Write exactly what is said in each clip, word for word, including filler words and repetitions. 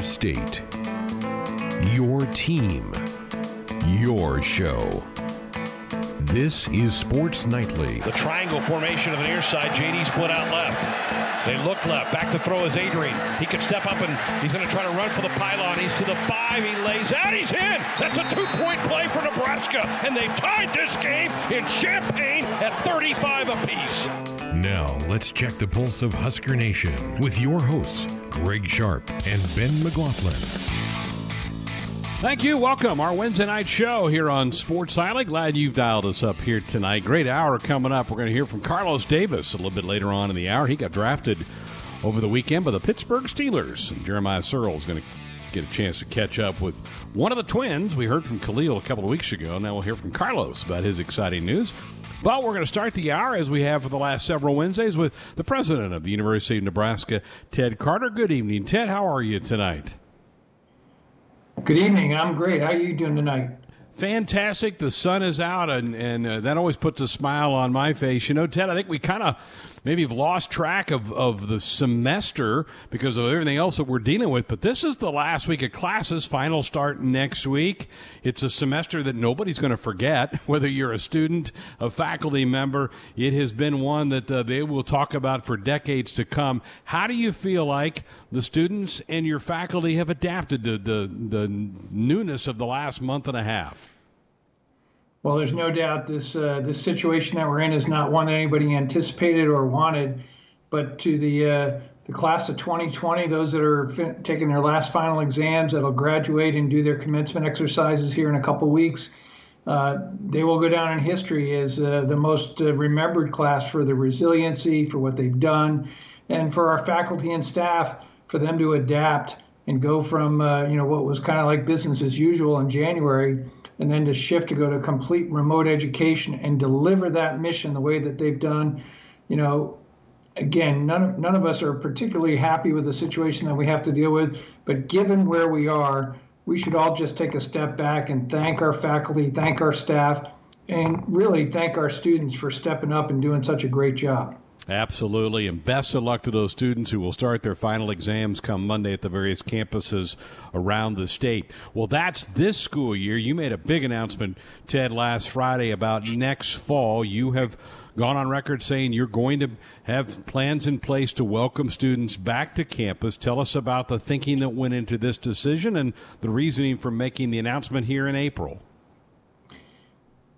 your state, your team, your show. This is Sports Nightly. The triangle formation of the near side. J D's split out left. They look left. Back to throw is Adrian. He could step up and he's going to try to run for the pylon. He's to the five. He lays out. He's in. That's a two-point play for Nebraska. And they've tied this game in Champaign at thirty-five apiece. Now, let's check the pulse of Husker Nation with your hosts, Greg Sharp and Ben McLaughlin. Thank you. Welcome. Our Wednesday night show here on Sports Island. Glad you've dialed us up here tonight. Great hour coming up. We're going to hear from Carlos Davis a little bit later on in the hour. He got drafted over the weekend by the Pittsburgh Steelers. And Jeremiah Searle is going to get a chance to catch up with one of the twins. We heard from Khalil a couple of weeks ago. Now we'll hear from Carlos about his exciting news. But we're going to start the hour, as we have for the last several Wednesdays, with the president of the University of Nebraska, Ted Carter. Good evening, Ted. How are you tonight? Good evening. I'm great. How are you doing tonight? Fantastic. The sun is out, and, and uh, that always puts a smile on my face. You know, Ted, I think we kind of maybe have lost track of, of the semester because of everything else that we're dealing with, but this is the last week of classes. Final start next week. It's a semester that nobody's going to forget, whether you're a student, a faculty member. It has been one that uh, they will talk about for decades to come. How do you feel like the students and your faculty have adapted to the, the newness of the last month and a half? Well, there's no doubt this uh, this situation that we're in is not one that anybody anticipated or wanted. But to the uh, the class of twenty twenty, those that are fin- taking their last final exams, that'll graduate and do their commencement exercises here in a couple weeks, uh, they will go down in history as uh, the most uh, remembered class for their resiliency, for what they've done, and for our faculty and staff, for them to adapt and go from uh, you know what was kind of like business as usual in January, and then to shift to go to complete remote education and deliver that mission the way that they've done. You know, again, none of, none of us are particularly happy with the situation that we have to deal with, but given where we are, we should all just take a step back and thank our faculty, thank our staff, and really thank our students for stepping up and doing such a great job. Absolutely, and best of luck to those students who will start their final exams come Monday at the various campuses around the state. Well, that's this school year. You made a big announcement, Ted, last Friday about next fall. You have gone on record saying you're going to have plans in place to welcome students back to campus. Tell us about the thinking that went into this decision and the reasoning for making the announcement here in April.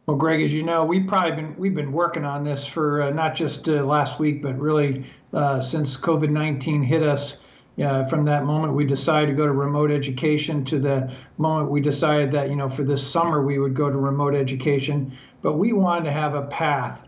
Well, Greg, as you know, we've probably been we've been working on this for uh, not just uh, last week, but really uh, since COVID nineteen hit us. Uh, from that moment we decided to go to remote education to the moment we decided that, you know, for this summer we would go to remote education. But we wanted to have a path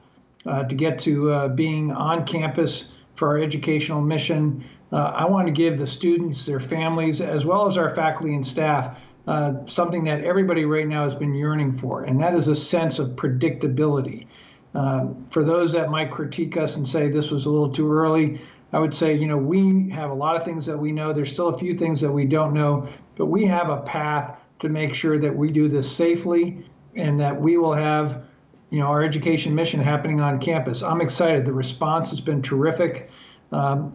uh, to get to uh, being on campus for our educational mission. Uh, I want to give the students, their families, as well as our faculty and staff, Uh, something that everybody right now has been yearning for, and that is a sense of predictability. Uh, for those that might critique us and say this was a little too early, I would say, you know, we have a lot of things that we know. There's still a few things that we don't know, but we have a path to make sure that we do this safely and that we will have, you know, our education mission happening on campus. I'm excited. The response has been terrific. Um,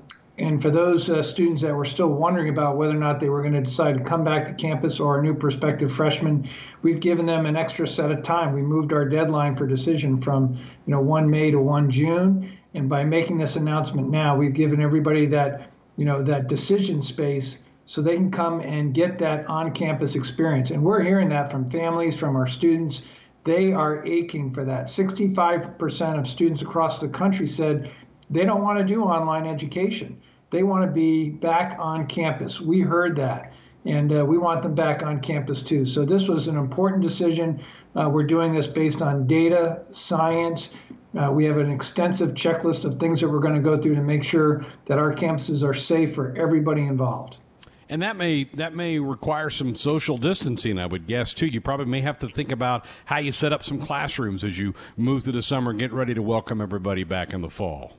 And for those uh, students that were still wondering about whether or not they were going to decide to come back to campus or our new prospective freshmen, we've given them an extra set of time. We moved our deadline for decision from, you know, one May to one June. And by making this announcement now, we've given everybody that, you know, that decision space so they can come and get that on-campus experience. And we're hearing that from families, from our students. They are aching for that. sixty-five percent of students across the country said they don't want to do online education. They want to be back on campus. We heard that, and uh, we want them back on campus too. So this was an important decision. Uh, we're doing this based on data, science. Uh, we have an extensive checklist of things that we're going to go through to make sure that our campuses are safe for everybody involved. And that may that may require some social distancing, I would guess, too. You probably may have to think about how you set up some classrooms as you move through the summer and get ready to welcome everybody back in the fall.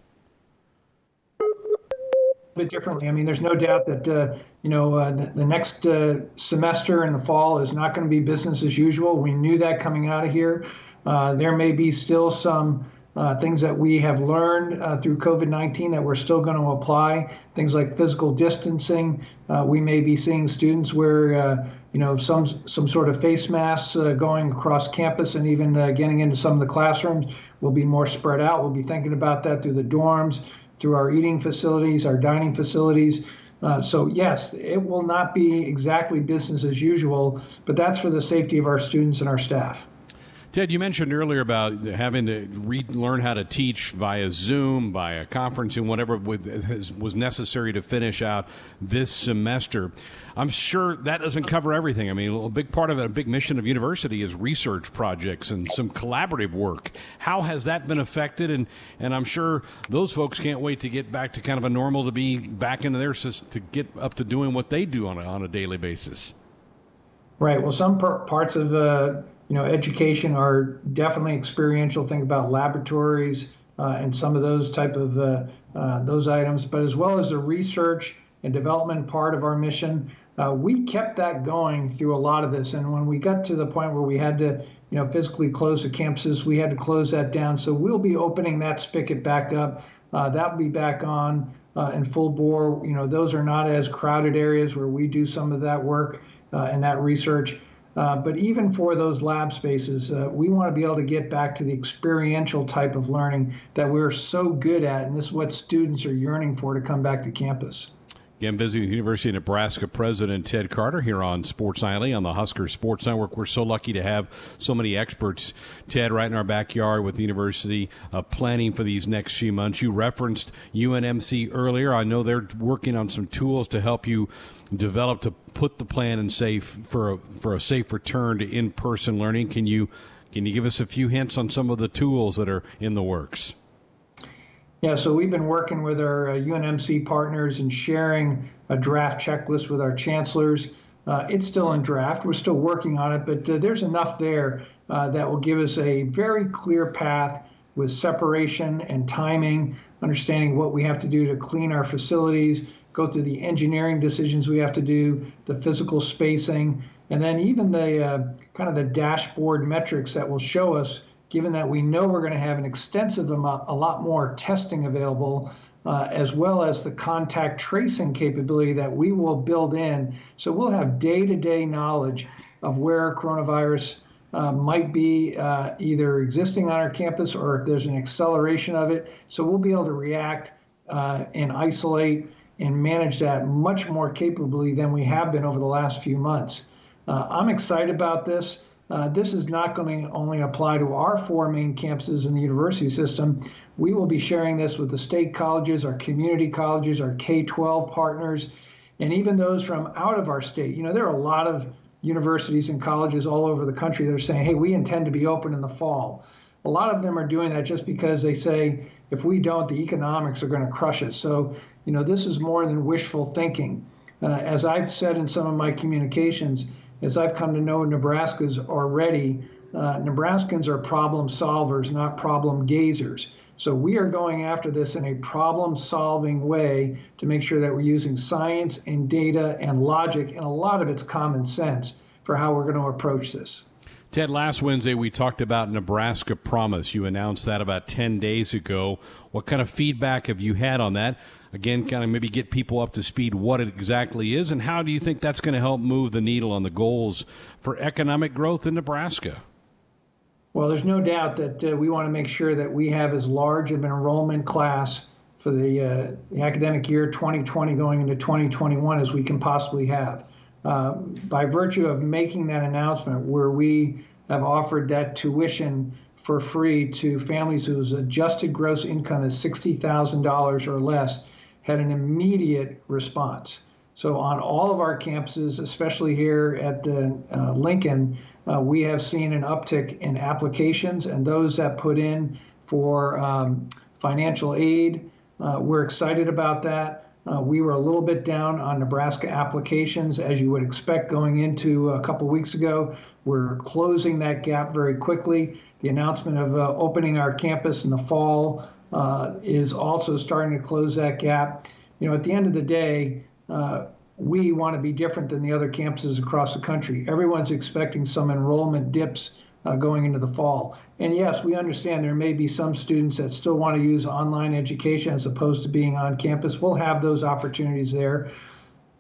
Bit differently. I mean, there's no doubt that, uh, you know, uh, the, the next uh, semester in the fall is not going to be business as usual. We knew that coming out of here. Uh, there may be still some uh, things that we have learned uh, through COVID nineteen that we're still going to apply, things like physical distancing. Uh, we may be seeing students wear uh, you know, some some sort of face masks uh, going across campus, and even uh, getting into some of the classrooms. We'll be more spread out. We'll be thinking about that through the dorms, through our eating facilities, our dining facilities. Uh, so yes, it will not be exactly business as usual, but that's for the safety of our students and our staff. Ted, you mentioned earlier about having to relearn how to teach via Zoom, via conference, and whatever was necessary to finish out this semester. I'm sure that doesn't cover everything. I mean, a big part of it, a big mission of university is research projects and some collaborative work. How has that been affected? And, and I'm sure those folks can't wait to get back to kind of a normal, to be back into their system, to get up to doing what they do on a, on a daily basis. Right. Well, some per- parts of the... Uh... You know, education are definitely experiential. Think about laboratories uh, and some of those type of uh, uh, those items, but as well as the research and development part of our mission, uh, we kept that going through a lot of this. And when we got to the point where we had to, you know, physically close the campuses, we had to close that down. So we'll be opening that spigot back up. Uh, that'll be back on uh, in full bore. You know, those are not as crowded areas where we do some of that work uh, and that research. Uh, but even for those lab spaces, uh, we want to be able to get back to the experiential type of learning that we're so good at, and this is what students are yearning for to come back to campus. Again, visiting the University of Nebraska President Ted Carter here on Sports Nightly on the Husker Sports Network. We're so lucky to have so many experts, Ted, right in our backyard with the university uh, planning for these next few months. You referenced U N M C earlier. I know they're working on some tools to help you develop to put the plan in safe for a, for a safe return to in-person learning. Can you can you give us a few hints on some of the tools that are in the works? Yeah, so we've been working with our uh, U N M C partners and sharing a draft checklist with our chancellors. Uh, it's still in draft. We're still working on it, but uh, there's enough there uh, that will give us a very clear path with separation and timing, understanding what we have to do to clean our facilities, go through the engineering decisions we have to do, the physical spacing, and then even the uh, kind of the dashboard metrics that will show us, given that we know we're going to have an extensive amount, a lot more testing available, uh, as well as the contact tracing capability that we will build in. So we'll have day-to-day knowledge of where coronavirus uh, might be uh, either existing on our campus or if there's an acceleration of it. So we'll be able to react uh, and isolate and manage that much more capably than we have been over the last few months. Uh, I'm excited about this. Uh, this is not going to only apply to our four main campuses in the university system. We will be sharing this with the state colleges, our community colleges, our K twelve partners, and even those from out of our state. You know, there are a lot of universities and colleges all over the country that are saying, hey, we intend to be open in the fall. A lot of them are doing that just because they say, if we don't, the economics are going to crush us. So, you know, this is more than wishful thinking. Uh, as I've said in some of my communications, as I've come to know Nebraskans already, uh, Nebraskans are problem solvers, not problem gazers. So we are going after this in a problem-solving way to make sure that we're using science and data and logic, and a lot of it's common sense for how we're going to approach this. Ted, last Wednesday we talked about Nebraska Promise. You announced that about ten days ago. What kind of feedback have you had on that? Again, kind of maybe get people up to speed what it exactly is, and how do you think that's going to help move the needle on the goals for economic growth in Nebraska? Well, there's no doubt that uh, we want to make sure that we have as large of an enrollment class for the, uh, the academic year twenty twenty going into twenty twenty-one as we can possibly have. Uh, by virtue of making that announcement where we have offered that tuition for free to families whose adjusted gross income is sixty thousand dollars or less, had an immediate response. So on all of our campuses, especially here at the uh, Lincoln, uh, we have seen an uptick in applications and those that put in for um, financial aid. Uh, we're excited about that. Uh, we were a little bit down on Nebraska applications, as you would expect going into a couple weeks ago. We're closing that gap very quickly. The announcement of uh, opening our campus in the fall uh, is also starting to close that gap. You know, at the end of the day, uh, we want to be different than the other campuses across the country. Everyone's expecting some enrollment dips uh, going into the fall. And yes, we understand there may be some students that still want to use online education as opposed to being on campus. We'll have those opportunities there.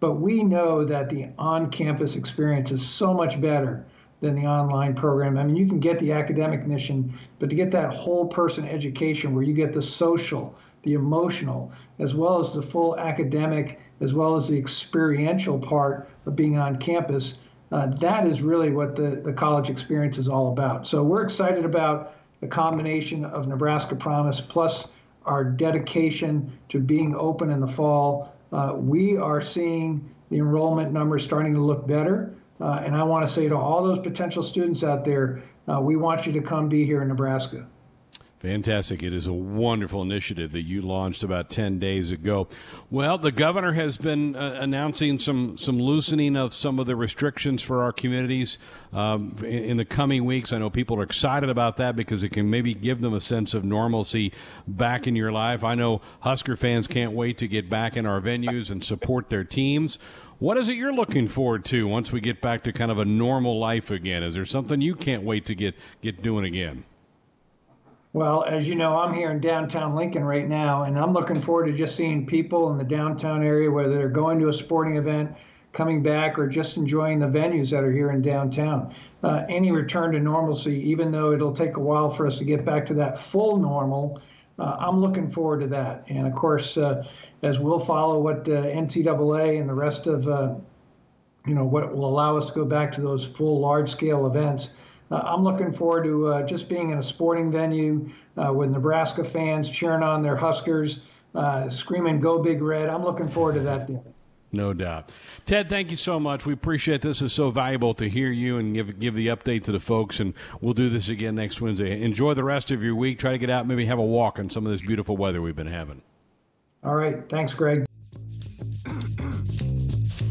But we know that the on-campus experience is so much better than the online program. I mean, you can get the academic mission, but to get that whole person education where you get the social, the emotional, as well as the full academic, as well as the experiential part of being on campus, uh, that is really what the, the college experience is all about. So we're excited about the combination of Nebraska Promise plus our dedication to being open in the fall. Uh, we are seeing the enrollment numbers starting to look better. Uh, and I want to say to all those potential students out there, uh, we want you to come be here in Nebraska. Fantastic. It is a wonderful initiative that you launched about ten days ago. Well, the governor has been uh, announcing some, some loosening of some of the restrictions for our communities um, in, in the coming weeks. I know people are excited about that because it can maybe give them a sense of normalcy back in your life. I know Husker fans can't wait to get back in our venues and support their teams. What is it you're looking forward to once we get back to kind of a normal life again? Is there something you can't wait to get, get doing again? Well, as you know, I'm here in downtown Lincoln right now, and I'm looking forward to just seeing people in the downtown area, whether they're going to a sporting event, coming back, or just enjoying the venues that are here in downtown. Uh, any return to normalcy, even though it'll take a while for us to get back to that full normal, uh, I'm looking forward to that. And, of course, uh, as we'll follow what uh, N C double A and the rest of, uh, you know, what will allow us to go back to those full large-scale events, Uh, I'm looking forward to uh, just being in a sporting venue uh, with Nebraska fans cheering on their Huskers, uh, screaming "Go Big Red." I'm looking forward to that day. No doubt. Ted, thank you so much. We appreciate this. It's so valuable to hear you and give give the update to the folks, and we'll do this again next Wednesday. Enjoy the rest of your week. Try to get out and maybe have a walk in some of this beautiful weather we've been having. All right. Thanks, Greg.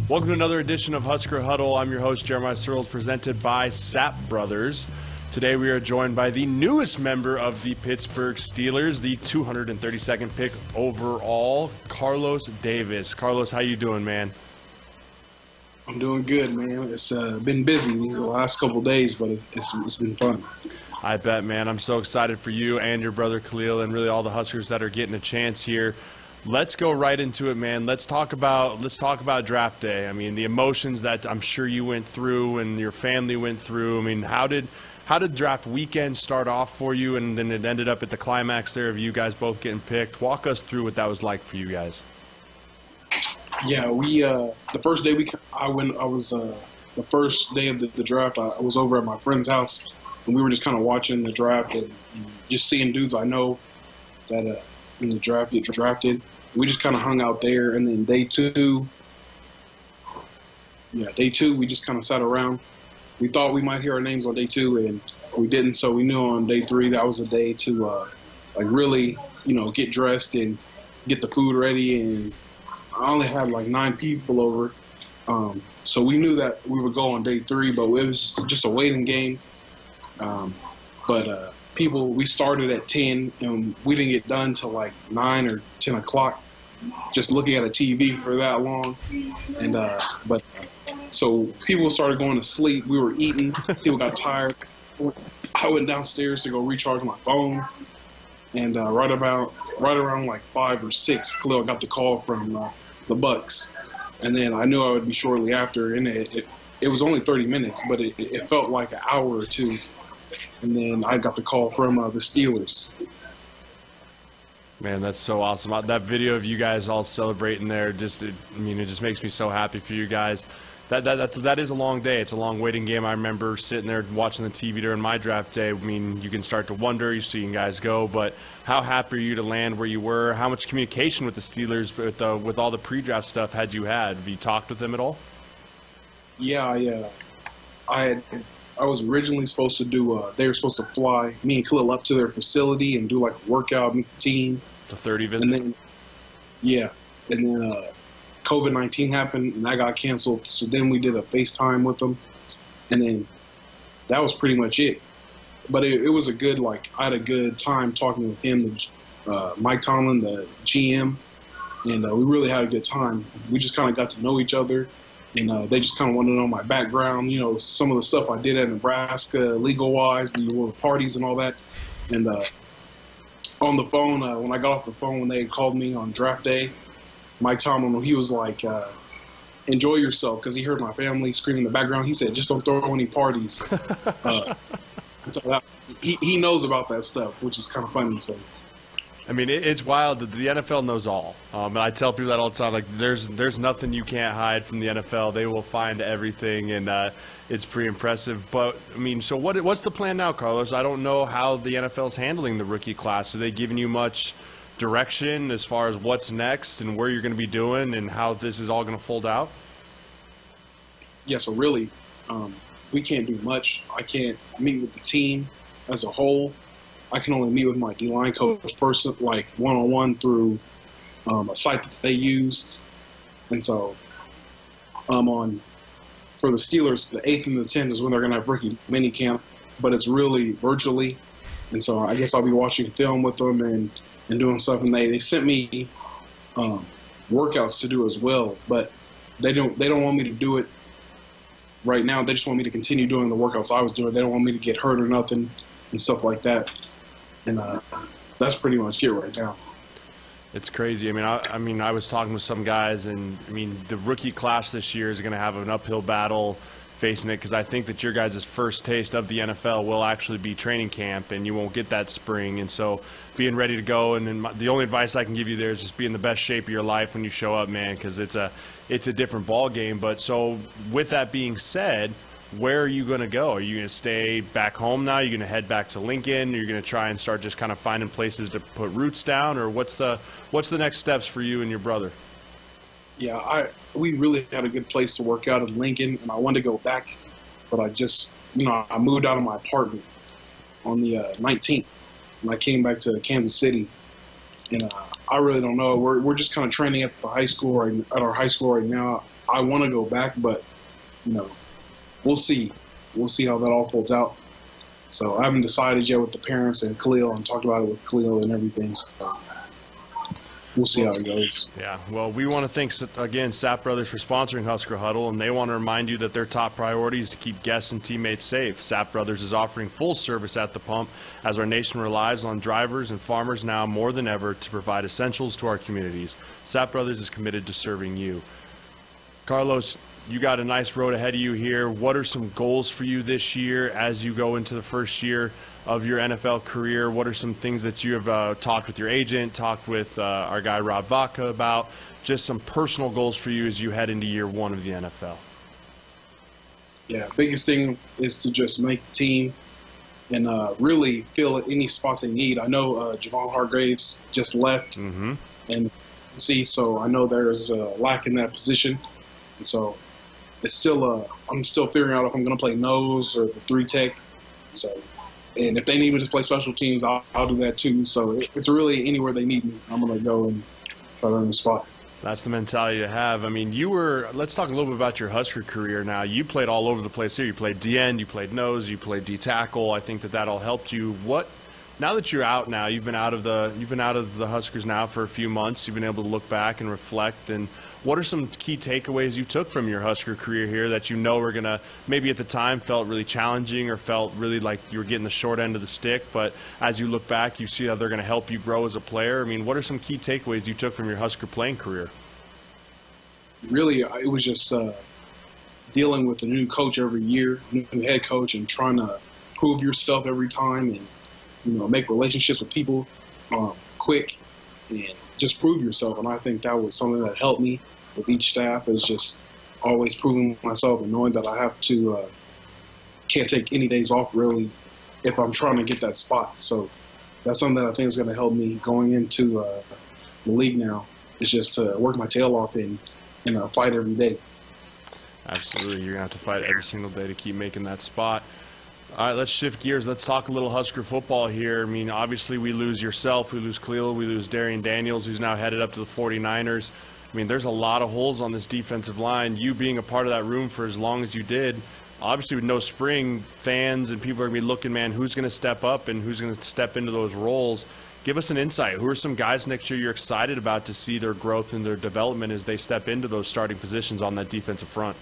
Welcome to another edition of Husker Huddle. I'm your host, Jeremiah Searles, presented by Sapp Brothers. Today we are joined by the newest member of the Pittsburgh Steelers, the two hundred thirty-second pick overall, Carlos Davis. Carlos, how you doing, man? I'm doing good, man. It's uh, been busy these last couple days, but it's, it's, it's been fun. I bet, man. I'm so excited for you and your brother Khalil and really all the Huskers that are getting a chance here. Let's go right into it, man. Let's talk about let's talk about draft day. I mean, the emotions that I'm sure you went through and your family went through. I mean, how did how did draft weekend start off for you, and then it ended up at the climax there of you guys both getting picked? Walk us through what that was like for you guys. Yeah, we uh, the first day we I went I was uh, the first day of the, the draft. I, I was over at my friend's house, and we were just kind of watching the draft and, and just seeing dudes I know that. Uh, in the draft get drafted. We just kind of hung out there, and then day two, yeah, day two, we just kind of sat around. We thought we might hear our names on day two, and we didn't, so we knew on day three that was a day to, uh, like, really, you know, get dressed and get the food ready, and I only had, like, nine people over, um, so we knew that we would go on day three, but it was just a waiting game, um, but, uh, people, we started at ten, and we didn't get done till like nine or ten o'clock, just looking at a T V for that long. And uh, but so people started going to sleep. We were eating. People got tired. I went downstairs to go recharge my phone, and uh, right about right around like five or six, Khalil got the call from uh, the Bucks, and then I knew I would be shortly after. And it it, it was only thirty minutes, but it, it felt like an hour or two. And then I got the call from uh, the Steelers. Man, that's so awesome. That video of you guys all celebrating there, just it, I mean, it just makes me so happy for you guys. That, that, that, that is a long day. It's a long waiting game. I remember sitting there watching the T V during my draft day. I mean, you can start to wonder. You see you guys go. But how happy are you to land where you were? How much communication with the Steelers, with, uh, with all the pre-draft stuff had you had? Have you talked with them at all? Yeah, yeah. I had... I was originally supposed to do, uh, they were supposed to fly me and Khalil up to their facility and do like a workout, meet the team. The thirty visit? And then, yeah. And then uh, COVID nineteen happened and that got canceled. So then we did a FaceTime with them. And then that was pretty much it. But it, it was a good, like, I had a good time talking with him, uh, Mike Tomlin, the G M. And uh, we really had a good time. We just kind of got to know each other. You know, they just kind of wanted to know my background, you know, some of the stuff I did at Nebraska legal-wise, and the parties and all that. And uh, on the phone, uh, when I got off the phone, when they called me on draft day, Mike Tomlin, he was like, uh, enjoy yourself, because he heard my family screaming in the background. He said, just don't throw any parties. uh, so that, he, he knows about that stuff, which is kind of funny. So. I mean, it's wild that the N F L knows all. Um, and I tell people that all the time. Like, there's there's nothing you can't hide from the N F L. They will find everything, and uh, it's pretty impressive. But I mean, so what what's the plan now, Carlos? I don't know how the N F L is handling the rookie class. Are they giving you much direction as far as what's next and where you're going to be doing and how this is all going to fold out? Yeah. So really, um, we can't do much. I can't meet with the team as a whole. I can only meet with my D-line coach person, like one-on-one through um, a site that they used. And so um, on for the Steelers, the eighth and the tenth is when they're going to have rookie minicamp, but it's really virtually. And so I guess I'll be watching film with them and, and doing stuff. And they, they sent me um, workouts to do as well, but they don't they don't want me to do it right now. They just want me to continue doing the workouts I was doing. They don't want me to get hurt or nothing and stuff like that. And uh, that's pretty much it right now. It's crazy. I mean, I, I mean, I was talking with some guys, and I mean, the rookie class this year is going to have an uphill battle facing it, because I think that your guys' first taste of the N F L will actually be training camp, and you won't get that spring. And so, being ready to go, and then my, the only advice I can give you there is just be in the best shape of your life when you show up, man, because it's a it's a different ball game. But so, with that being said, where are you going to go? Are you going to stay back home now? Are you going to head back to Lincoln? Are you going to try and start just kind of finding places to put roots down? Or what's the what's the next steps for you and your brother? Yeah, I we really had a good place to work out in Lincoln, and I wanted to go back, but I just, you know, I moved out of my apartment on the uh, nineteenth, and I came back to Kansas City, and uh, I really don't know. We're, we're just kind of training at the high school, right, at our high school right now. I want to go back, but, you know, We'll see. We'll see how that all folds out. So I haven't decided yet with the parents and Khalil, and talked about it with Khalil and everything. So we'll see how it goes. Yeah. Well, we want to thank, again, Sapp Brothers for sponsoring Husker Huddle, and they want to remind you that their top priority is to keep guests and teammates safe. Sapp Brothers is offering full service at the pump as our nation relies on drivers and farmers now more than ever to provide essentials to our communities. Sapp Brothers is committed to serving you. Carlos, you got a nice road ahead of you here. What are some goals for you this year as you go into the first year of your N F L career? What are some things that you have uh, talked with your agent, talked with uh, our guy Rob Vaca about? Just some personal goals for you as you head into year one of the N F L. Yeah, biggest thing is to just make the team and uh, really fill any spots they need. I know uh, Javon Hargraves just left, mm-hmm. and see, so I know there's a lack in that position. And so it's still, uh, I'm still figuring out if I'm going to play nose or the three tech. So, and if they need me to play special teams, I'll, I'll do that too. So it, it's really anywhere they need me, I'm going to go and try to earn the spot. That's the mentality to have. I mean, you were, let's talk a little bit about your Husker career now. You played all over the place here. You played D end, you played nose, you played D tackle. I think that that all helped you. What, now that you're out now, you've been out of the, you've been out of the Huskers now for a few months. You've been able to look back and reflect, and what are some key takeaways you took from your Husker career here that you know were going to, maybe at the time felt really challenging or felt really like you were getting the short end of the stick, but as you look back, you see how they're going to help you grow as a player? I mean, what are some key takeaways you took from your Husker playing career? Really, it was just uh, dealing with a new coach every year, new head coach, and trying to prove yourself every time and, you know, make relationships with people um, quick and just prove yourself. And I think that was something that helped me with each staff, is just always proving myself and knowing that I have to, uh, can't take any days off really if I'm trying to get that spot. So that's something that I think is going to help me going into uh, the league now, is just to work my tail off and, and uh, fight every day. Absolutely. You're going to have to fight every single day to keep making that spot. All right, let's shift gears. Let's talk a little Husker football here. I mean, obviously we lose yourself, we lose Khalil, we lose Darian Daniels, who's now headed up to the forty-niners. I mean, there's a lot of holes on this defensive line. You being a part of that room for as long as you did, obviously with no spring, fans and people are going to be looking, man, who's going to step up and who's going to step into those roles? give us an insight. Who are some guys next year you're excited about to see their growth and their development as they step into those starting positions on that defensive front?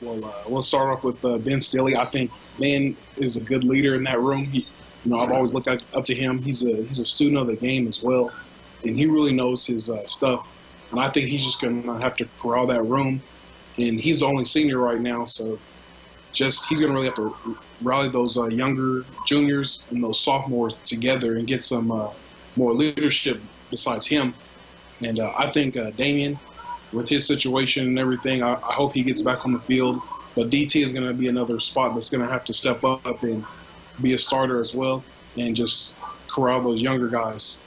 Well, uh, we'll start off with uh, Ben Stilley. I think Ben is a good leader in that room. He, you know, I've always looked at, up to him. He's a he's a student of the game as well, and he really knows his uh, stuff. And I think he's just going to have to corral that room. And he's the only senior right now, so just he's going to really have to rally those uh, younger juniors and those sophomores together and get some uh, more leadership besides him. And uh, I think uh, Damian, with his situation and everything, I, I hope he gets back on the field. But D T is going to be another spot that's going to have to step up and be a starter as well and just corral those younger guys.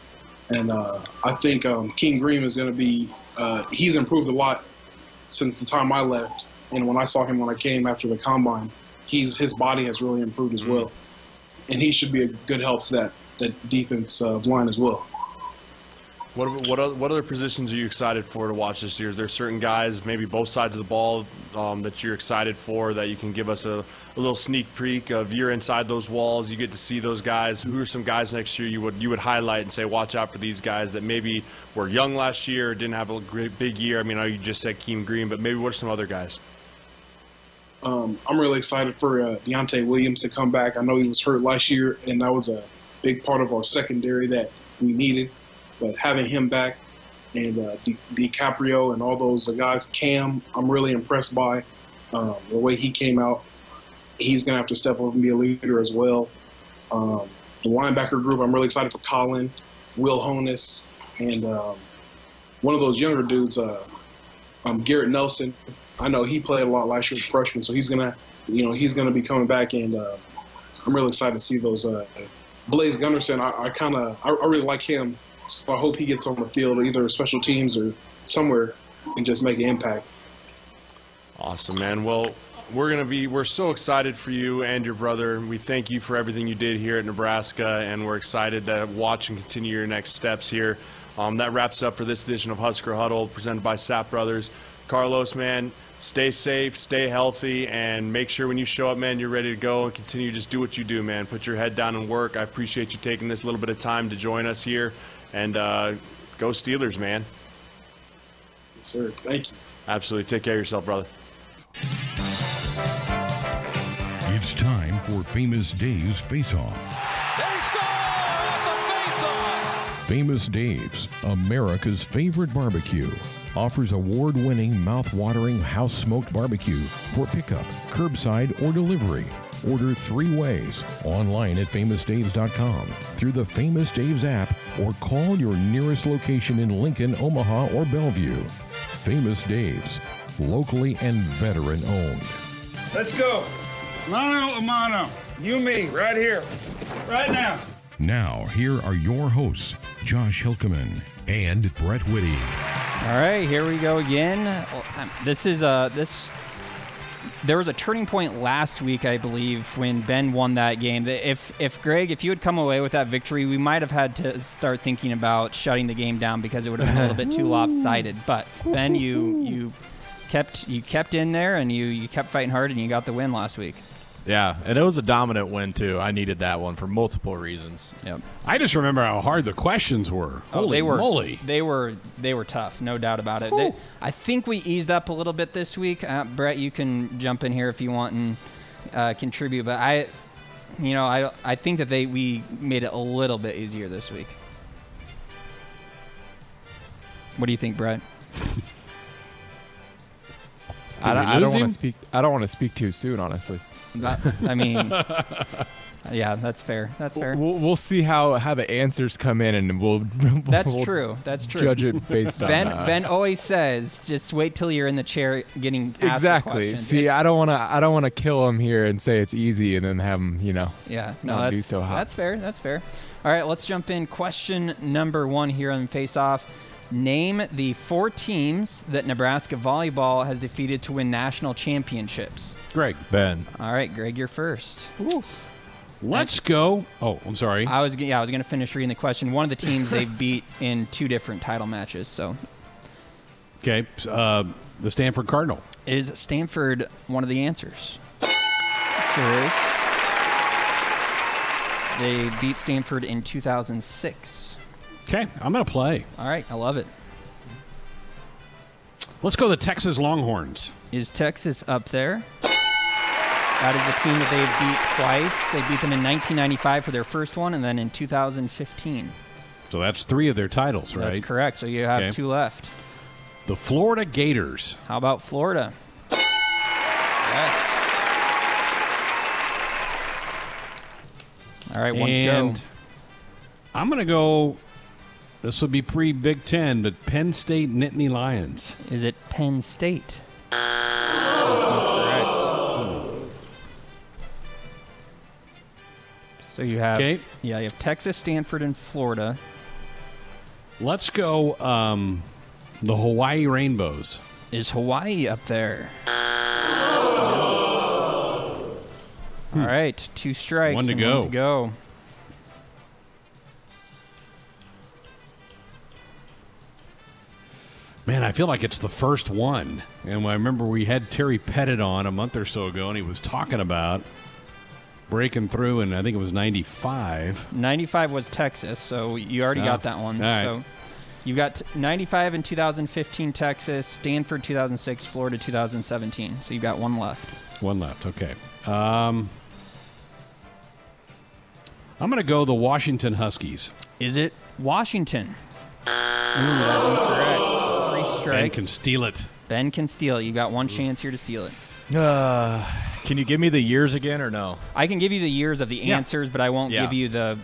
And uh, I think um, King Green is going to be uh, – he's improved a lot since the time I left. And when I saw him when I came after the combine, he's his body has really improved as well. And he should be a good help to that, that defense uh, line as well. What, what, what other positions are you excited for to watch this year? Is there certain guys, maybe both sides of the ball, um, that you're excited for, that you can give us a, a little sneak peek of? You're inside those walls, you get to see those guys. Who are some guys next year you would you would highlight and say, watch out for these guys that maybe were young last year or didn't have a great big year? I mean, I know you just said Keem Green, but maybe what are some other guys? Um, I'm really excited for uh, Deontay Williams to come back. I know he was hurt last year, and that was a big part of our secondary that we needed. But having him back and uh, Di- DiCaprio and all those guys, Cam, I'm really impressed by um, the way he came out. He's going to have to step up and be a leader as well. Um, the linebacker group, I'm really excited for Colin, Will Honus, and um, one of those younger dudes, uh, um, Garrett Nelson. I know he played a lot last year as a freshman, so he's going to, you know, he's going to be coming back, and uh, I'm really excited to see those. Uh, Blaze Gunderson, I, I kind of, I, I really like him. So I hope he gets on the field, either special teams or somewhere, and just make an impact. Awesome, man. Well, we're going to be – we're so excited for you and your brother. We thank you for everything you did here at Nebraska, and we're excited to watch and continue your next steps here. Um, that wraps up for this edition of Husker Huddle, presented by Sapp Brothers. Carlos, man, stay safe, stay healthy, and make sure when you show up, man, you're ready to go and continue to just do what you do, man. Put your head down and work. I appreciate you taking this little bit of time to join us here. And uh, go Steelers, man. Yes, sir. Thank you. Absolutely. Take care of yourself, brother. It's time for Famous Dave's Face-Off. They score! The face-off! Famous Dave's, America's favorite barbecue, offers award-winning, mouth-watering house-smoked barbecue for pickup, curbside, or delivery. Order three ways, online at famous daves dot com, through the Famous Dave's app, or call your nearest location in Lincoln, Omaha, or Bellevue. Famous Dave's, locally and veteran-owned. Let's go. Mano a mano. You, me, right here, right now. Now, here are your hosts, Josh Hilkeman and Brett Whitty. All right, here we go again. This is a... Uh, this. There was a turning point last week, I believe, when Ben won that game. If if Greg, if you had come away with that victory, we might have had to start thinking about shutting the game down because it would have been a little bit too lopsided. But Ben, you you kept you kept in there and you, you kept fighting hard and you got the win last week. Yeah, and it was a dominant win too. I needed that one for multiple reasons. Yep. I just remember how hard the questions were. Oh, Holy they were, moly! They were they were tough, no doubt about it. They, I think we eased up a little bit this week. Uh, Brett, you can jump in here if you want and uh, contribute, but I, you know, I I think that they we made it a little bit easier this week. What do you think, Brett? I don't, I don't want to speak. I don't want to speak too soon, honestly. That, I mean, yeah, that's fair. That's fair. We'll, we'll see how, how the answers come in, and we'll. we'll that's we'll true. That's true. Judge it based Ben, on. Uh, Ben always says, "Just wait till you're in the chair getting asked exactly." The see, it's, I don't want to. I don't want to kill him here and say it's easy, and then have him, you know. Yeah. No, that's, do so hot. That's fair. That's fair. All right, let's jump in. Question number one here on Face Off. Name the four teams that Nebraska volleyball has defeated to win national championships. Greg. Ben. All right, Greg, you're first. Ooh. Let's and, go. Oh, I'm sorry. I was yeah, I was going to finish reading the question. One of the teams they've beat in two different title matches. So. Okay. Uh, the Stanford Cardinal. Is Stanford one of the answers? Sure is. They beat Stanford in two thousand six. Okay, I'm going to play. All right, I love it. Let's go the Texas Longhorns. Is Texas up there? That is the team that they beat twice. They beat them in nineteen ninety-five for their first one, and then in two thousand fifteen. So that's three of their titles, right? That's correct. So you have okay. two left. The Florida Gators. How about Florida? Yes. All right, one and to go. I'm going to go, this would be pre-Big Ten, the Penn State Nittany Lions. Is it Penn State? Oh. Correct. So you have, okay. yeah, you have Texas, Stanford, and Florida. Let's go um, the Hawaii Rainbows. Is Hawaii up there? Oh. All right, two strikes. One to go. One to go. Man, I feel like it's the first one. And I remember we had Terry Pettit on a month or so ago, and he was talking about breaking through, and I think it was ninety-five. ninety-five was Texas, so you already oh, got that one. All right. So you got ninety-five in two thousand fifteen Texas, Stanford two thousand six, Florida two thousand seventeen. So you've got one left. One left, okay. Um... I'm going to go the Washington Huskies. Is it Washington? Ooh, that's incorrect. So three strikes. Ben can steal it. Ben can steal it. You got one chance here to steal it. Uh, can you give me the years again or no? I can give you the years of the yeah. answers, but I won't yeah. give you the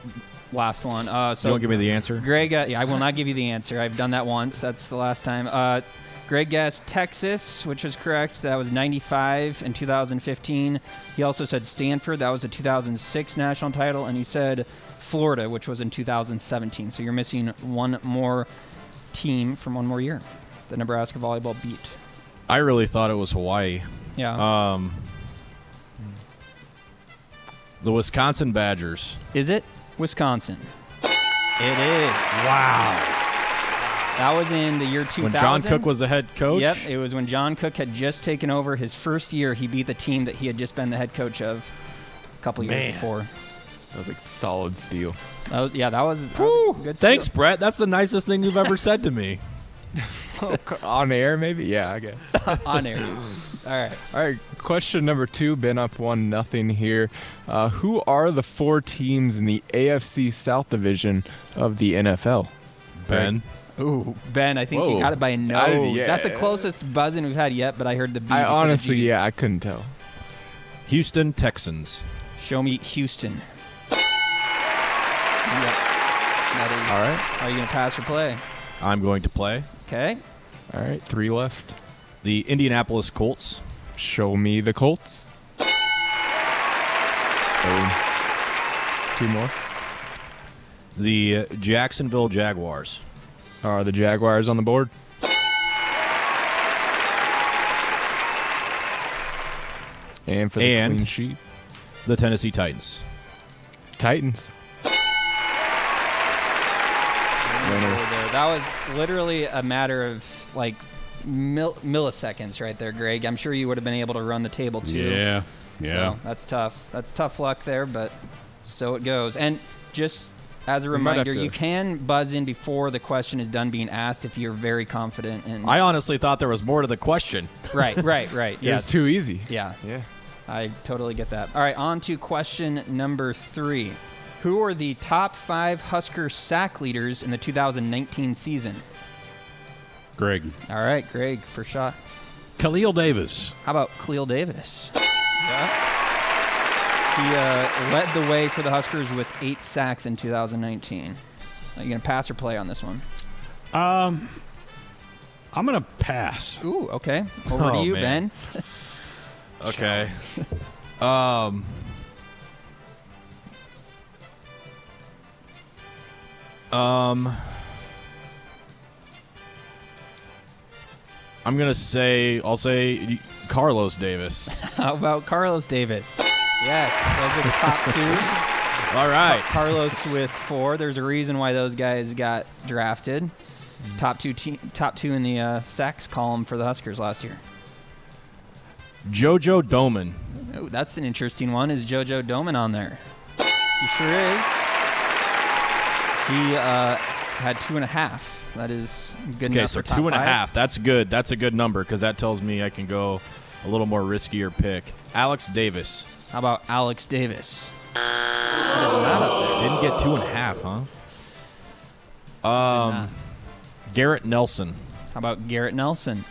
last one. Uh, so you won't give me the answer? Greg, uh, yeah, I will not give you the answer. I've done that once. That's the last time. Uh, Greg guessed Texas, which is correct. That was ninety-five in two thousand fifteen. He also said Stanford. That was a two thousand six national title. And he said Florida, which was in two thousand seventeen. So you're missing one more team from one more year. The Nebraska volleyball beat. I really thought it was Hawaii. Yeah. Um, the Wisconsin Badgers. Is it Wisconsin? It is. Wow. That was in the year two thousand. When John Cook was the head coach? Yep, it was when John Cook had just taken over his first year. He beat the team that he had just been the head coach of a couple years Man. before. That was like solid steal. That was, yeah, that was, that was a good steal. Thanks, Brett. That's the nicest thing you've ever said to me. Oh, on air, maybe? Yeah, I guess. On air. All right. All right, question number two. Been up one nothing here. Uh, who are the four teams in the A F C South Division of the N F L? Ben. Ooh, Ben, I think Whoa. you got it by a nose. Yeah. That's the closest buzzing we've had yet, but I heard the B. I honestly, the yeah, I couldn't tell. Houston Texans. Show me Houston. Yep. That is, all right. Are you going to pass or play? I'm going to play. Okay. All right, three left. The Indianapolis Colts. Show me the Colts. Oh. Two more. The uh, Jacksonville Jaguars. Are the Jaguars on the board? And for the and clean sheet, the Tennessee Titans. Titans. Winner. That was literally a matter of like mil- milliseconds right there, Greg. I'm sure you would have been able to run the table too. Yeah, yeah. So that's tough. That's tough luck there, but so it goes. And just as a reminder, you can buzz in before the question is done being asked if you're very confident. In I honestly thought there was more to the question. Right, right, right. Yeah. It was too easy. Yeah. Yeah. I totally get that. All right, on to question number three. Who are the top five Husker sack leaders in the two thousand nineteen season? Greg. All right, Greg, for shot. Khalil Davis. How about Khalil Davis? Yeah. He uh, led the way for the Huskers with eight sacks in two thousand nineteen. Are you going to pass or play on this one? Um, I'm going to pass. Ooh, okay. Over oh, to you, man. Ben. Okay. um, um, I'm going to say, I'll say Carlos Davis. How about Carlos Davis? Yes, those are the top two. All right. Carlos with four. There's a reason why those guys got drafted. Mm-hmm. Top two te- top two in the uh, sacks column for the Huskers last year. JoJo Domann. Oh, that's an interesting one. Is JoJo Domann on there? He sure is. He uh, had two and a half. That is good enough. Okay, so two and a half. That's good. That's a good number because that tells me I can go a little more riskier pick. Alex Davis. How about Alex Davis? Not up there. Didn't get two and a half, huh? Um, Garrett Nelson. How about Garrett Nelson?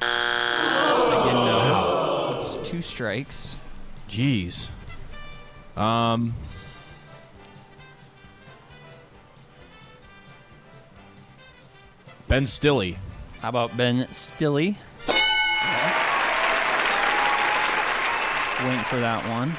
Again, no. It's two strikes. Jeez. Um. Ben Stilley. How about Ben Stilley? Yeah. Waiting for that one.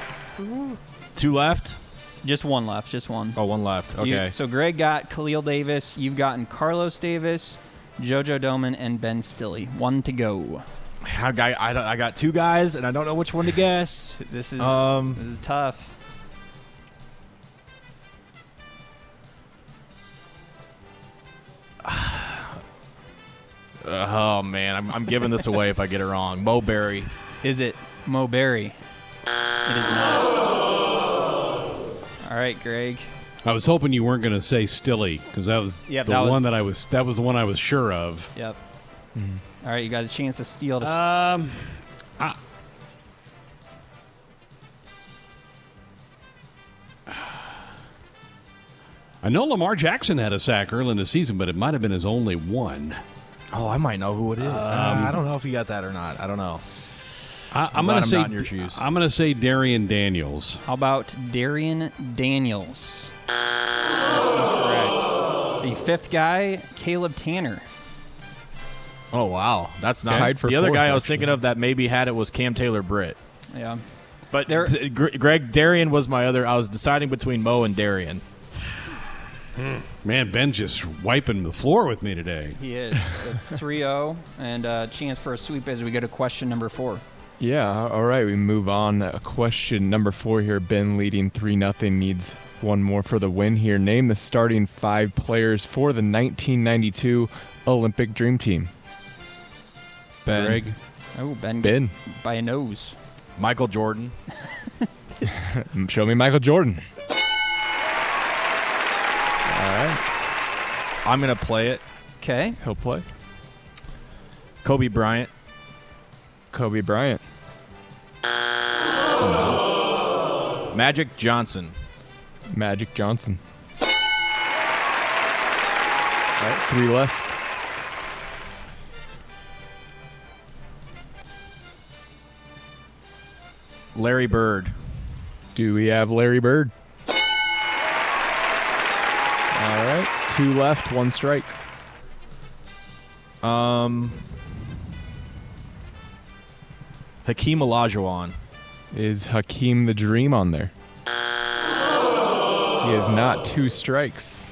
Two left? Just one left. Just one. Oh, one left. Okay. You, so Greg got Khalil Davis. You've gotten Carlos Davis, JoJo Domann, and Ben Stilley. One to go. I got, I got two guys, and I don't know which one to guess. This is um, this is tough. Oh, man, I'm, I'm giving this away if I get it wrong. Mo Berry. Is it Mo Berry? It is not. All right, Greg. I was hoping you weren't going to say Stilley because that was yep, the that one was, that I was. That was the one I was sure of. Yep. Mm-hmm. All right, you got a chance to steal. To um, st I, I know Lamar Jackson had a sack early in the season, but it might have been his only one. Oh, I might know who it is. Um, I don't know if you got that or not. I don't know. I, I'm, I'm going to say in your shoes. I'm going to say Darian Daniels. How about Darian Daniels? Correct. The fifth guy, Caleb Tanner. Oh wow, that's not okay. for the other guy actually. I was thinking of that maybe had it was Cam Taylor Britt. Yeah, but there, Greg Darian was my other. I was deciding between Mo and Darian. Man, Ben's just wiping the floor with me today. He is. It's three oh, and a chance for a sweep as we go to question number four. Yeah, all right, we move on. Uh, question number four here. Ben leading three nothing, needs one more for the win here. Name the starting five players for the nineteen ninety-two Olympic Dream Team. Ben. Greg. Oh, Ben, Ben. Gets by a nose. Michael Jordan. Show me Michael Jordan. All right. I'm going to play it. Okay. He'll play. Kobe Bryant. Kobe Bryant. Oh, no. Magic Johnson. Magic Johnson. All right. Three left. Larry Bird. Do we have Larry Bird? All right, two left, one strike. Um, Hakeem Olajuwon. Is Hakeem the Dream on there? He is not. Two strikes.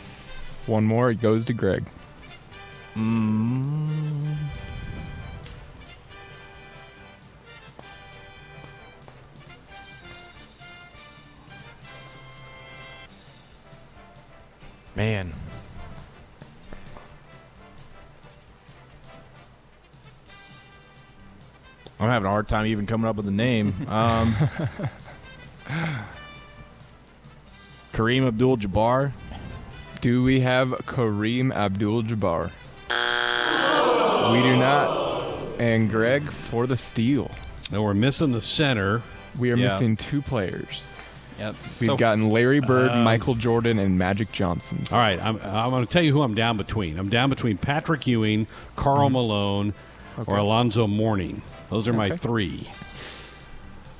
One more, it goes to Greg. Mm. Man. I'm having a hard time even coming up with a name. Um, Kareem Abdul-Jabbar. Do we have Kareem Abdul-Jabbar? We do not. And Greg for the steal. No, we're missing the center. We are yeah. missing two players. Yep. We've so, gotten Larry Bird, um, Michael Jordan, and Magic Johnson. So. All right. I'm, I'm going to tell you who I'm down between. I'm down between Patrick Ewing, Karl mm-hmm. Malone, okay. or Alonzo Mourning. Those are okay. my three.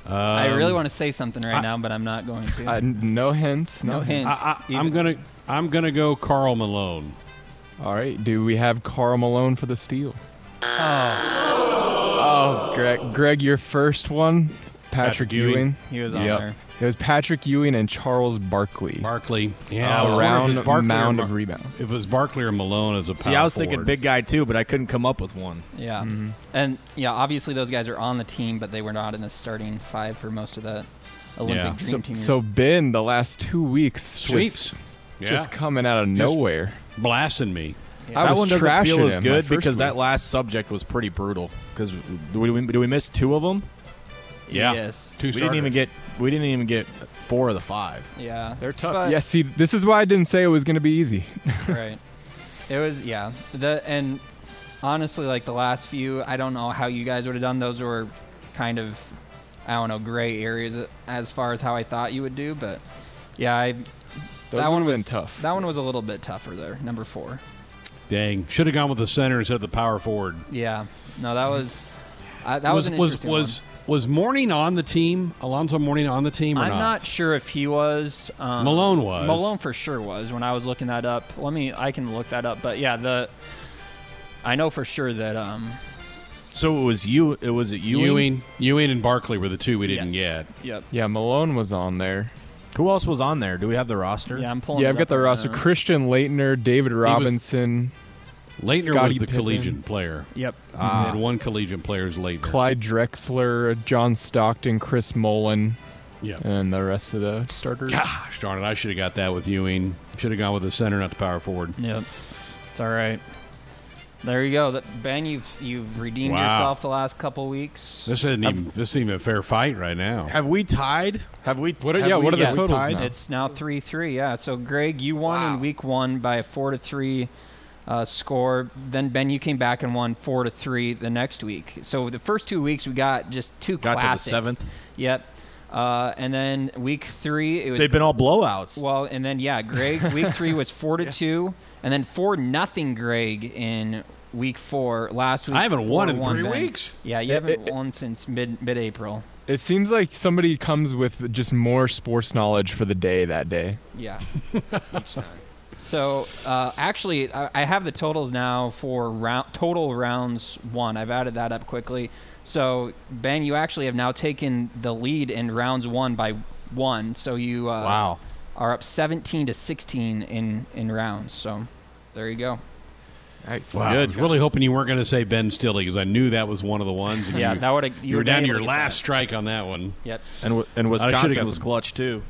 Um, I really want to say something right I, now, but I'm not going to. I, no hints. No, no hints. I, I, I'm going to I'm gonna go Karl Malone. All right. Do we have Karl Malone for the steal? Oh. Oh, Greg, Greg your first one, Patrick, Patrick Ewing. Ewing. He was on yep. there. It was Patrick Ewing and Charles Barkley. Barkley. Yeah. Uh, around Barkley mound of rebound. If it was Barkley or Malone as a power See, I was forward. thinking big guy too, but I couldn't come up with one. Yeah. Mm-hmm. And, yeah, obviously those guys are on the team, but they were not in the starting five for most of that Olympic yeah. dream so, team. So, Ben, the last two weeks, sweeps. Just, yeah. just coming out of just nowhere. Blasting me. Yeah. That one doesn't feel as good because week. that last subject was pretty brutal. Because do we, do we miss two of them? Yeah. Yes. Two we starters. didn't even get we didn't even get four of the five. Yeah. They're tough. But yeah, see, this is why I didn't say it was going to be easy. Right. It was yeah. The and honestly, like the last few, I don't know how you guys would have done. Those were kind of, I don't know, gray areas as far as how I thought you would do, but yeah, I Those that one was been tough. That one was a little bit tougher there, number four. Dang, should have gone with the center instead of the power forward. Yeah, no, that was I, that was was an interesting was one. was Mourning on the team? Alonzo Mourning on the team? Or I'm not? not sure if he was. Um, Malone was. Malone for sure was. When I was looking that up, let me I can look that up. But yeah, the I know for sure that. Um, so it was you. It was it Ewing. Ewing, Ewing and Barkley were the two we didn't yes. get. Yep. Yeah, Malone was on there. Who else was on there? Do we have the roster? Yeah, I'm pulling. Yeah, I've got the roster. There. Christian Laettner, David Robinson. Laettner Scottie was the Pippen. collegiate player. Yep. Ah. And one collegiate player is Laettner. Clyde Drexler, John Stockton, Chris Mullen. Yep. And the rest of the starters. Gosh darn it, I should have got that with Ewing. Should have gone with the center, not the power forward. Yep. It's all right. There you go. Ben, you've you've redeemed wow. yourself the last couple weeks. This isn't even have, this isn't even a fair fight right now. Have we tied? Have we what are, have yeah, we, what are yeah, the totals now? It's now three three, yeah. So Greg, you won wow. in week one by a four to three uh, score. Then Ben, you came back and won four to three the next week. So the first two weeks we got just two got classics. To the seventh. Yep. Uh, and then week three it was They've been all blowouts. Well, and then yeah, Greg, week three was four to yeah. two. And then four nothing Greg in week four last week. I haven't won in three Ben. weeks. Yeah, you it, haven't it, won since mid mid April. It seems like somebody comes with just more sports knowledge for the day that day. Yeah. Each time. So uh, actually, I, I have the totals now for round total rounds won. I've added that up quickly. So Ben, you actually have now taken the lead in rounds one by one. So you uh, wow. are up seventeen to sixteen in, in rounds. So there you go. Nice. Wow. Good. Really hoping you weren't going to say Ben Stilley because I knew that was one of the ones. yeah, you, that would you, you were down to your last that. strike on that one. Yep. And w- and Wisconsin was clutch too.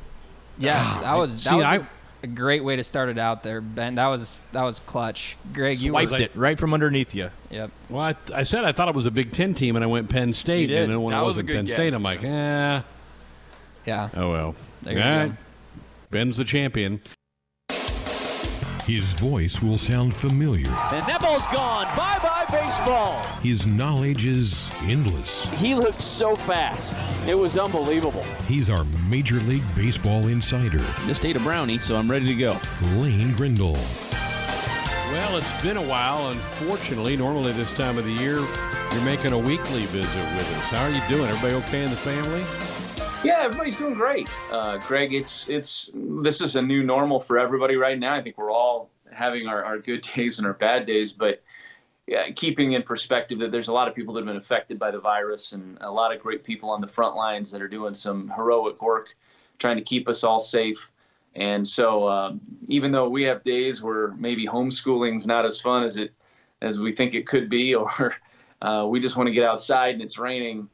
Yes, oh, that was that see, was I, a, a great way to start it out there, Ben. That was that was clutch. Greg, you wiped it right from underneath you. Yep. Well, I, I said I thought it was a Big Ten team, and I went Penn State, and then when it wasn't was Penn guess, State, I'm like, eh. Yeah. Oh well. There you All go. Right. Ben's the champion. His voice will sound familiar. And that ball's gone. Bye-bye, baseball. His knowledge is endless. He looked so fast. It was unbelievable. He's our Major League Baseball insider. Just ate a brownie, so I'm ready to go. Lane Grindle. Well, it's been a while. Unfortunately, normally this time of the year, you're making a weekly visit with us. How are you doing? Everybody okay in the family? Yeah, everybody's doing great. Uh, Greg, it's it's this is a new normal for everybody right now. I think we're all having our, our good days and our bad days, but yeah, keeping in perspective that there's a lot of people that have been affected by the virus and a lot of great people on the front lines that are doing some heroic work, trying to keep us all safe. And so uh, even though we have days where maybe homeschooling's not as fun as it as we think it could be, or uh, we just want to get outside and it's raining,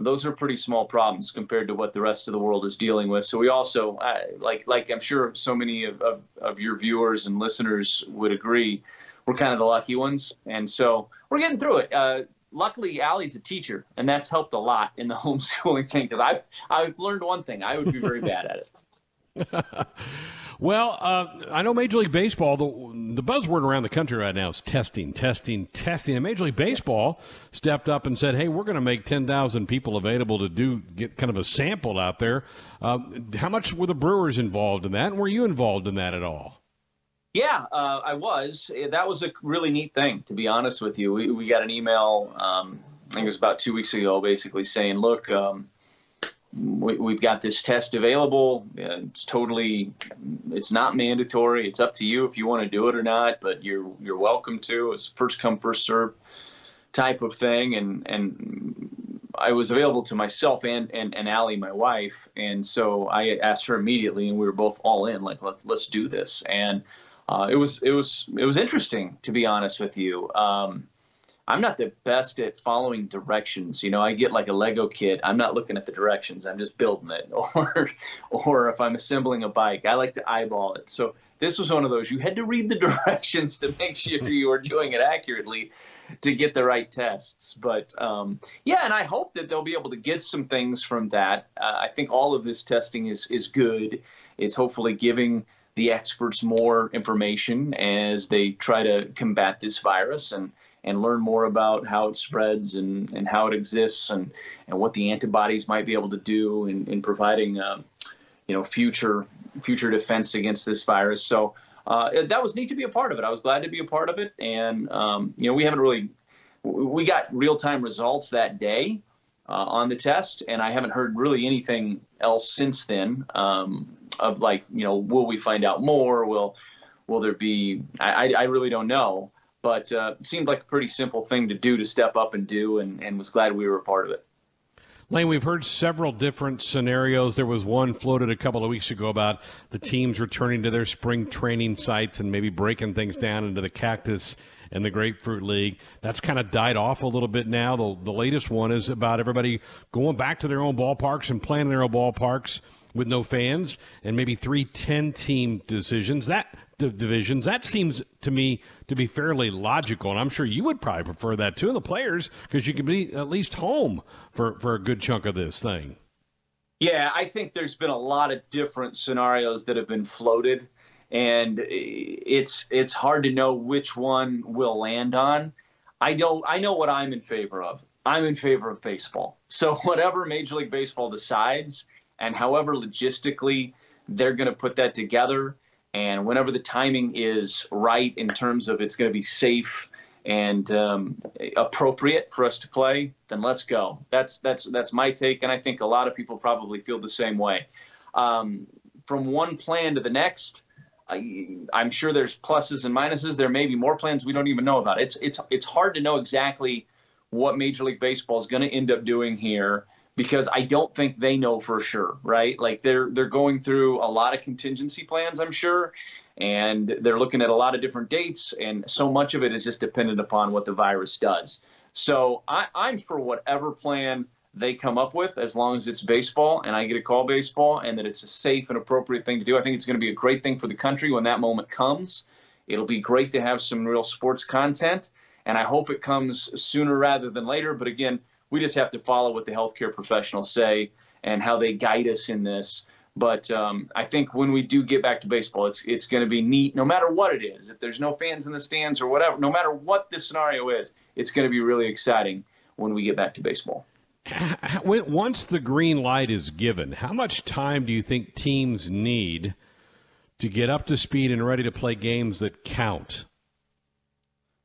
those are pretty small problems compared to what the rest of the world is dealing with. So we also, uh, like like I'm sure so many of, of, of your viewers and listeners would agree, we're kind of the lucky ones. And so we're getting through it. Uh, luckily, Allie's a teacher, and that's helped a lot in the homeschooling thing, because I've, I've learned one thing. I would be very bad at it. Well, uh, I know Major League Baseball, the, the buzzword around the country right now is testing, testing, testing. And Major League Baseball stepped up and said, hey, we're going to make ten thousand people available to do get kind of a sample out there. Uh, how much were the Brewers involved in that? And were you involved in that at all? Yeah, uh, I was. That was a really neat thing, to be honest with you. We, we got an email, um, I think it was about two weeks ago, basically saying, look, um, We, we've got this test available. It's totally, it's not mandatory. It's up to you if you want to do it or not, but you're you're welcome to. It's first come, first serve type of thing. And and I was available to myself and, and, and Allie, my wife. And so I asked her immediately, and we were both all in, like, Let, let's do this. And uh, it was it was it was interesting, to be honest with you. Um, I'm not the best at following directions. You know, I get like a Lego kid. I'm not looking at the directions. I'm just building it. Or or if I'm assembling a bike, I like to eyeball it. So this was one of those. You had to read the directions to make sure you were doing it accurately to get the right tests. But, um, yeah, and I hope that they'll be able to get some things from that. Uh, I think all of this testing is, is good. It's hopefully giving the experts more information as they try to combat this virus and and learn more about how it spreads and, and how it exists and, and what the antibodies might be able to do in, in providing, um, you know, future future defense against this virus. So uh, it, that was neat to be a part of it. I was glad to be a part of it. And, um, you know, we haven't really, we got real-time results that day uh, on the test, and I haven't heard really anything else since then um, of like, you know, will we find out more? Will, will there be, I, I really don't know. But uh, it seemed like a pretty simple thing to do, to step up and do, and, and was glad we were a part of it. Lane, we've heard several different scenarios. There was one floated a couple of weeks ago about the teams returning to their spring training sites and maybe breaking things down into the Cactus and the Grapefruit League. That's kind of died off a little bit now. The, the latest one is about everybody going back to their own ballparks and playing in their own ballparks with no fans, and maybe three ten-team decisions. That divisions. That seems to me to be fairly logical, and I'm sure you would probably prefer that too, and the players, because you could be at least home for, for a good chunk of this thing. Yeah, I think there's been a lot of different scenarios that have been floated, and it's it's hard to know which one we'll land on. I don't. I know what I'm in favor of. I'm in favor of baseball. So whatever Major League Baseball decides, and however logistically they're going to put that together, and whenever the timing is right in terms of it's going to be safe and um, appropriate for us to play, then let's go. That's that's that's my take, and I think a lot of people probably feel the same way. Um, from one plan to the next, I, I'm sure there's pluses and minuses. There may be more plans we don't even know about. It's it's it's hard to know exactly what Major League Baseball is going to end up doing here, because I don't think they know for sure, right? Like they're they're going through a lot of contingency plans, I'm sure, and they're looking at a lot of different dates, and so much of it is just dependent upon what the virus does. So I, I'm for whatever plan they come up with, as long as it's baseball and I get to call baseball and that it's a safe and appropriate thing to do. I think it's going to be a great thing for the country when that moment comes. It'll be great to have some real sports content, and I hope it comes sooner rather than later. But again, we just have to follow what the healthcare professionals say and how they guide us in this. But um, I think when we do get back to baseball, it's it's going to be neat, no matter what it is. If there's no fans in the stands or whatever, no matter what the scenario is, it's going to be really exciting when we get back to baseball. Once the green light is given, how much time do you think teams need to get up to speed and ready to play games that count?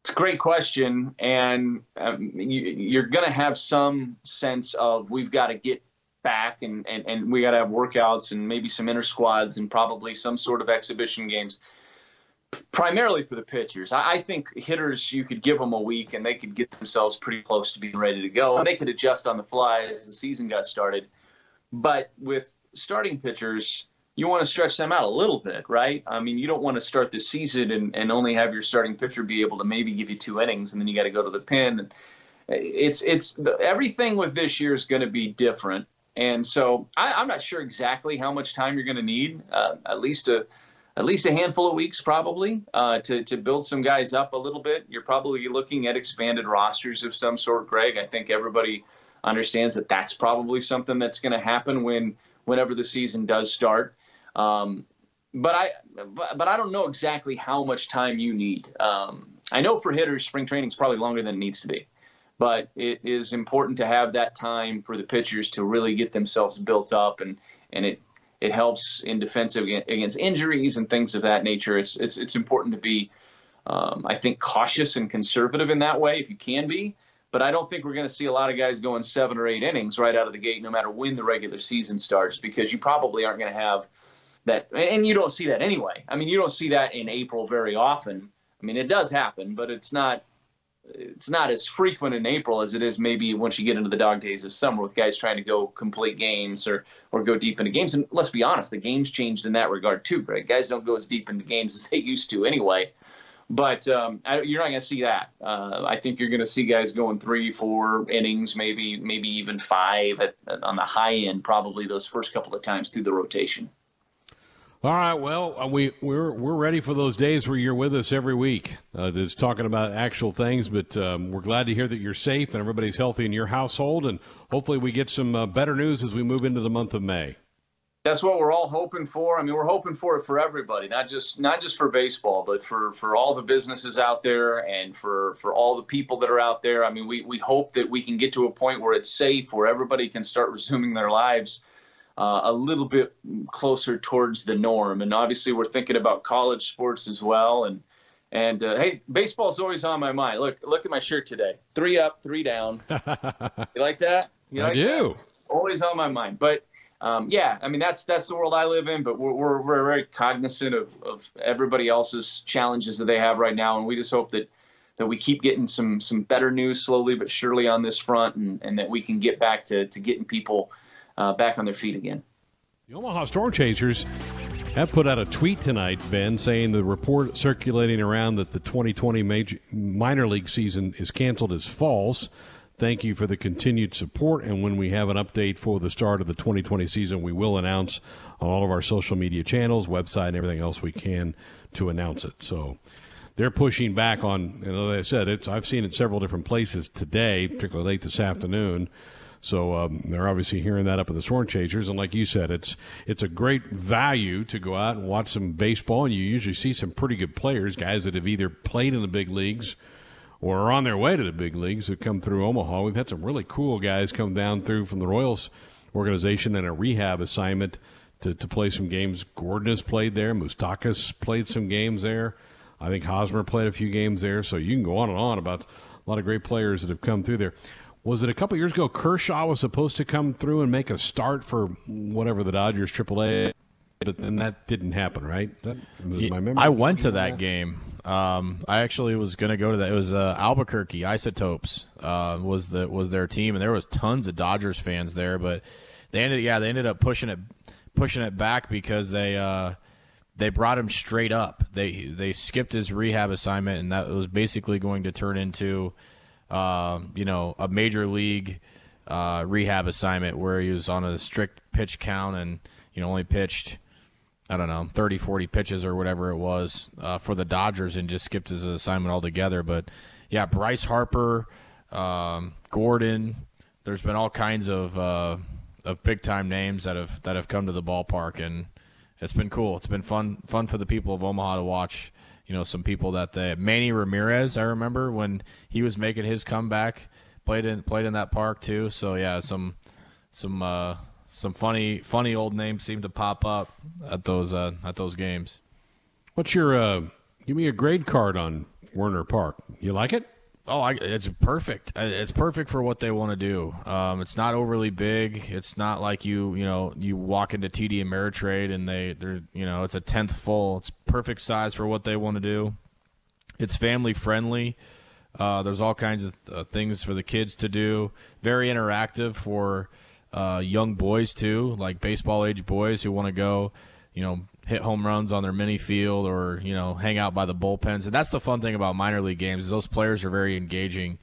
It's a great question, and um, you, you're going to have some sense of we've got to get back and, and, and we got to have workouts and maybe some inter-squads and probably some sort of exhibition games, primarily for the pitchers. I, I think hitters, you could give them a week, and they could get themselves pretty close to being ready to go. And they could adjust on the fly as the season got started. But with starting pitchers, you want to stretch them out a little bit, right? I mean, you don't want to start the season and, and only have your starting pitcher be able to maybe give you two innings, and then you got to go to the pen. And it's it's everything with this year is going to be different. And so I, I'm not sure exactly how much time you're going to need, uh, at least a at least a handful of weeks probably uh, to, to build some guys up a little bit. You're probably looking at expanded rosters of some sort, Greg. I think everybody understands that that's probably something that's going to happen when whenever the season does start. Um, but I, but, but I don't know exactly how much time you need. Um, I know for hitters, spring training is probably longer than it needs to be, but it is important to have that time for the pitchers to really get themselves built up. And, and it, it helps in defense against injuries and things of that nature. It's, it's, it's important to be, um, I think, cautious and conservative in that way if you can be, but I don't think we're going to see a lot of guys going seven or eight innings right out of the gate, no matter when the regular season starts, because you probably aren't going to have that, and you don't see that anyway. I mean, you don't see that in April very often. I mean, it does happen, but it's not it's not as frequent in April as it is maybe once you get into the dog days of summer with guys trying to go complete games or or go deep into games. And let's be honest, the game's changed in that regard too, Greg. Guys don't go as deep into games as they used to anyway. But um, I, you're not going to see that. Uh, I think you're going to see guys going three, four innings, maybe maybe even five at, at, on the high end, probably those first couple of times through the rotation. All right, well, we, we're we're ready for those days where you're with us every week. Uh, that's talking about actual things, but um, we're glad to hear that you're safe and everybody's healthy in your household, and hopefully we get some uh, better news as we move into the month of May. That's what we're all hoping for. I mean, we're hoping for it for everybody, not just not just for baseball, but for, for all the businesses out there and for, for all the people that are out there. I mean, we, we hope that we can get to a point where it's safe, where everybody can start resuming their lives Uh, a little bit closer towards the norm. And obviously we're thinking about college sports as well. And, and uh, hey, baseball's always on my mind. Look, look at my shirt today. Three up, three down. You like that? You like I do. That? Always on my mind. But, um, yeah, I mean, that's that's the world I live in. But we're, we're, we're very cognizant of, of everybody else's challenges that they have right now. And we just hope that, that we keep getting some, some better news slowly but surely on this front, and, and that we can get back to, to getting people Uh, back on their feet again. The Omaha Storm Chasers have put out a tweet tonight, Ben, saying the report circulating around that the twenty twenty major minor league season is canceled is false. Thank you for the continued support, and when we have an update for the start of the twenty twenty season, we will announce on all of our social media channels, website, and everything else we can to announce it. So they're pushing back on, and like I said, it's I've seen it several different places today, particularly late this afternoon. So um, they're obviously hearing that up at the Storm Chasers. And like you said, it's it's a great value to go out and watch some baseball. And you usually see some pretty good players, guys that have either played in the big leagues or are on their way to the big leagues that come through Omaha. We've had some really cool guys come down through from the Royals organization and a rehab assignment to, to play some games. Gordon has played there. Moustakas played some games there. I think Hosmer played a few games there. So you can go on and on about a lot of great players that have come through there. Was it a couple years ago Kershaw was supposed to come through and make a start for whatever the Dodgers triple A, but then that didn't happen, right? That was yeah, my memory. I went to that game. Um, I actually was going to go to that. It was uh, Albuquerque Isotopes uh, was the was their team, and there was tons of Dodgers fans there. But they ended, yeah, they ended up pushing it pushing it back because they uh, they brought him straight up. They they skipped his rehab assignment, and that was basically going to turn into Uh, you know, a major league uh, rehab assignment where he was on a strict pitch count and, you know, only pitched, I don't know, thirty, forty pitches or whatever it was uh, for the Dodgers and just skipped his assignment altogether. But, yeah, Bryce Harper, um, Gordon, there's been all kinds of uh, of big-time names that have that have come to the ballpark, and it's been cool. It's been fun fun for the people of Omaha to watch. You know, some people that they – Manny Ramirez, I remember when he was making his comeback, played in played in that park too. So, yeah, some some uh, some funny funny old names seem to pop up at those uh, at those games. What's your uh, – give me a grade card on Werner Park. You like it? Oh, I, it's perfect. It's perfect for what they want to do. Um, it's not overly big. It's not like you, you know, you walk into T D Ameritrade and they, they're, you know, it's a tenth full. It's perfect size for what they want to do. It's family friendly. Uh, there's all kinds of uh, things for the kids to do. Very interactive for uh, young boys too, like baseball age boys who want to go, you know, hit home runs on their mini field or, you know, hang out by the bullpens. And that's the fun thing about minor league games is those players are very engaging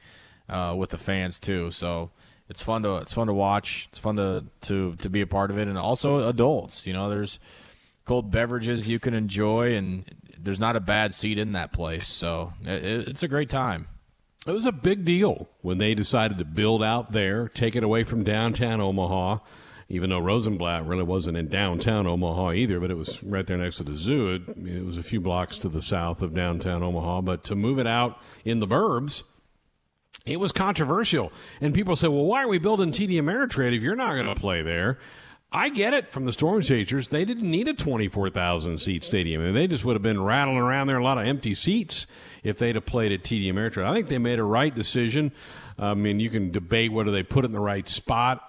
uh, with the fans too. So it's fun to it's fun to watch. It's fun to, to, to be a part of it. And also adults, you know, there's cold beverages you can enjoy, and there's not a bad seat in that place. So it, it's a great time. It was a big deal when they decided to build out there, take it away from downtown Omaha, even though Rosenblatt really wasn't in downtown Omaha either, but it was right there next to the zoo. It, it was a few blocks to the south of downtown Omaha. But to move it out in the burbs, it was controversial. And people say, well, why are we building T D Ameritrade if you're not going to play there? I get it from the Storm Chasers. They didn't need a twenty-four thousand seat stadium. I mean, they just would have been rattling around there, a lot of empty seats, if they'd have played at T D Ameritrade. I think they made a right decision. I mean, you can debate whether they put it in the right spot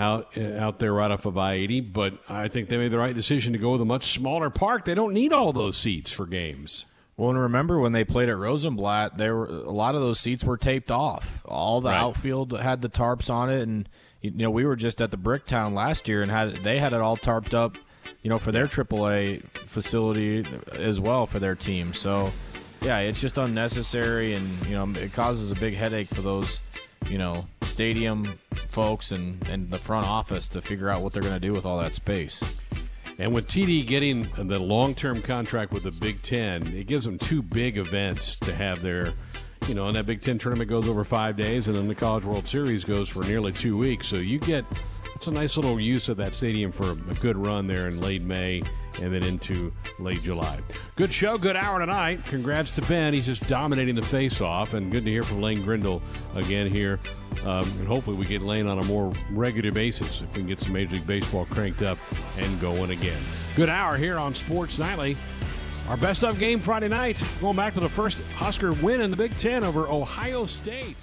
out out there right off of I eighty, but I think they made the right decision to go with a much smaller park. They don't need all those seats for games. Well, and remember when they played at Rosenblatt, there were a lot of those seats were taped off. All the right. Outfield had the tarps on it, and you know we were just at the Bricktown last year, and had they had it all tarped up, you know, for their triple A facility as well for their team. So yeah, it's just unnecessary, and you know it causes a big headache for those, you know, stadium folks and, and the front office to figure out what they're going to do with all that space. And with T D getting the long-term contract with the Big Ten, it gives them two big events to have their, you know, and that Big Ten tournament goes over five days, and then the College World Series goes for nearly two weeks. So you get, it's a nice little use of that stadium for a good run there in late May and then into late July. Good show, good hour tonight. Congrats to Ben. He's just dominating the face-off, and good to hear from Lane Grindle again here. Um, and hopefully we get Lane on a more regular basis if we can get some Major League Baseball cranked up and going again. Good hour here on Sports Nightly. Our best of game Friday night, going back to the first Husker win in the Big Ten over Ohio State.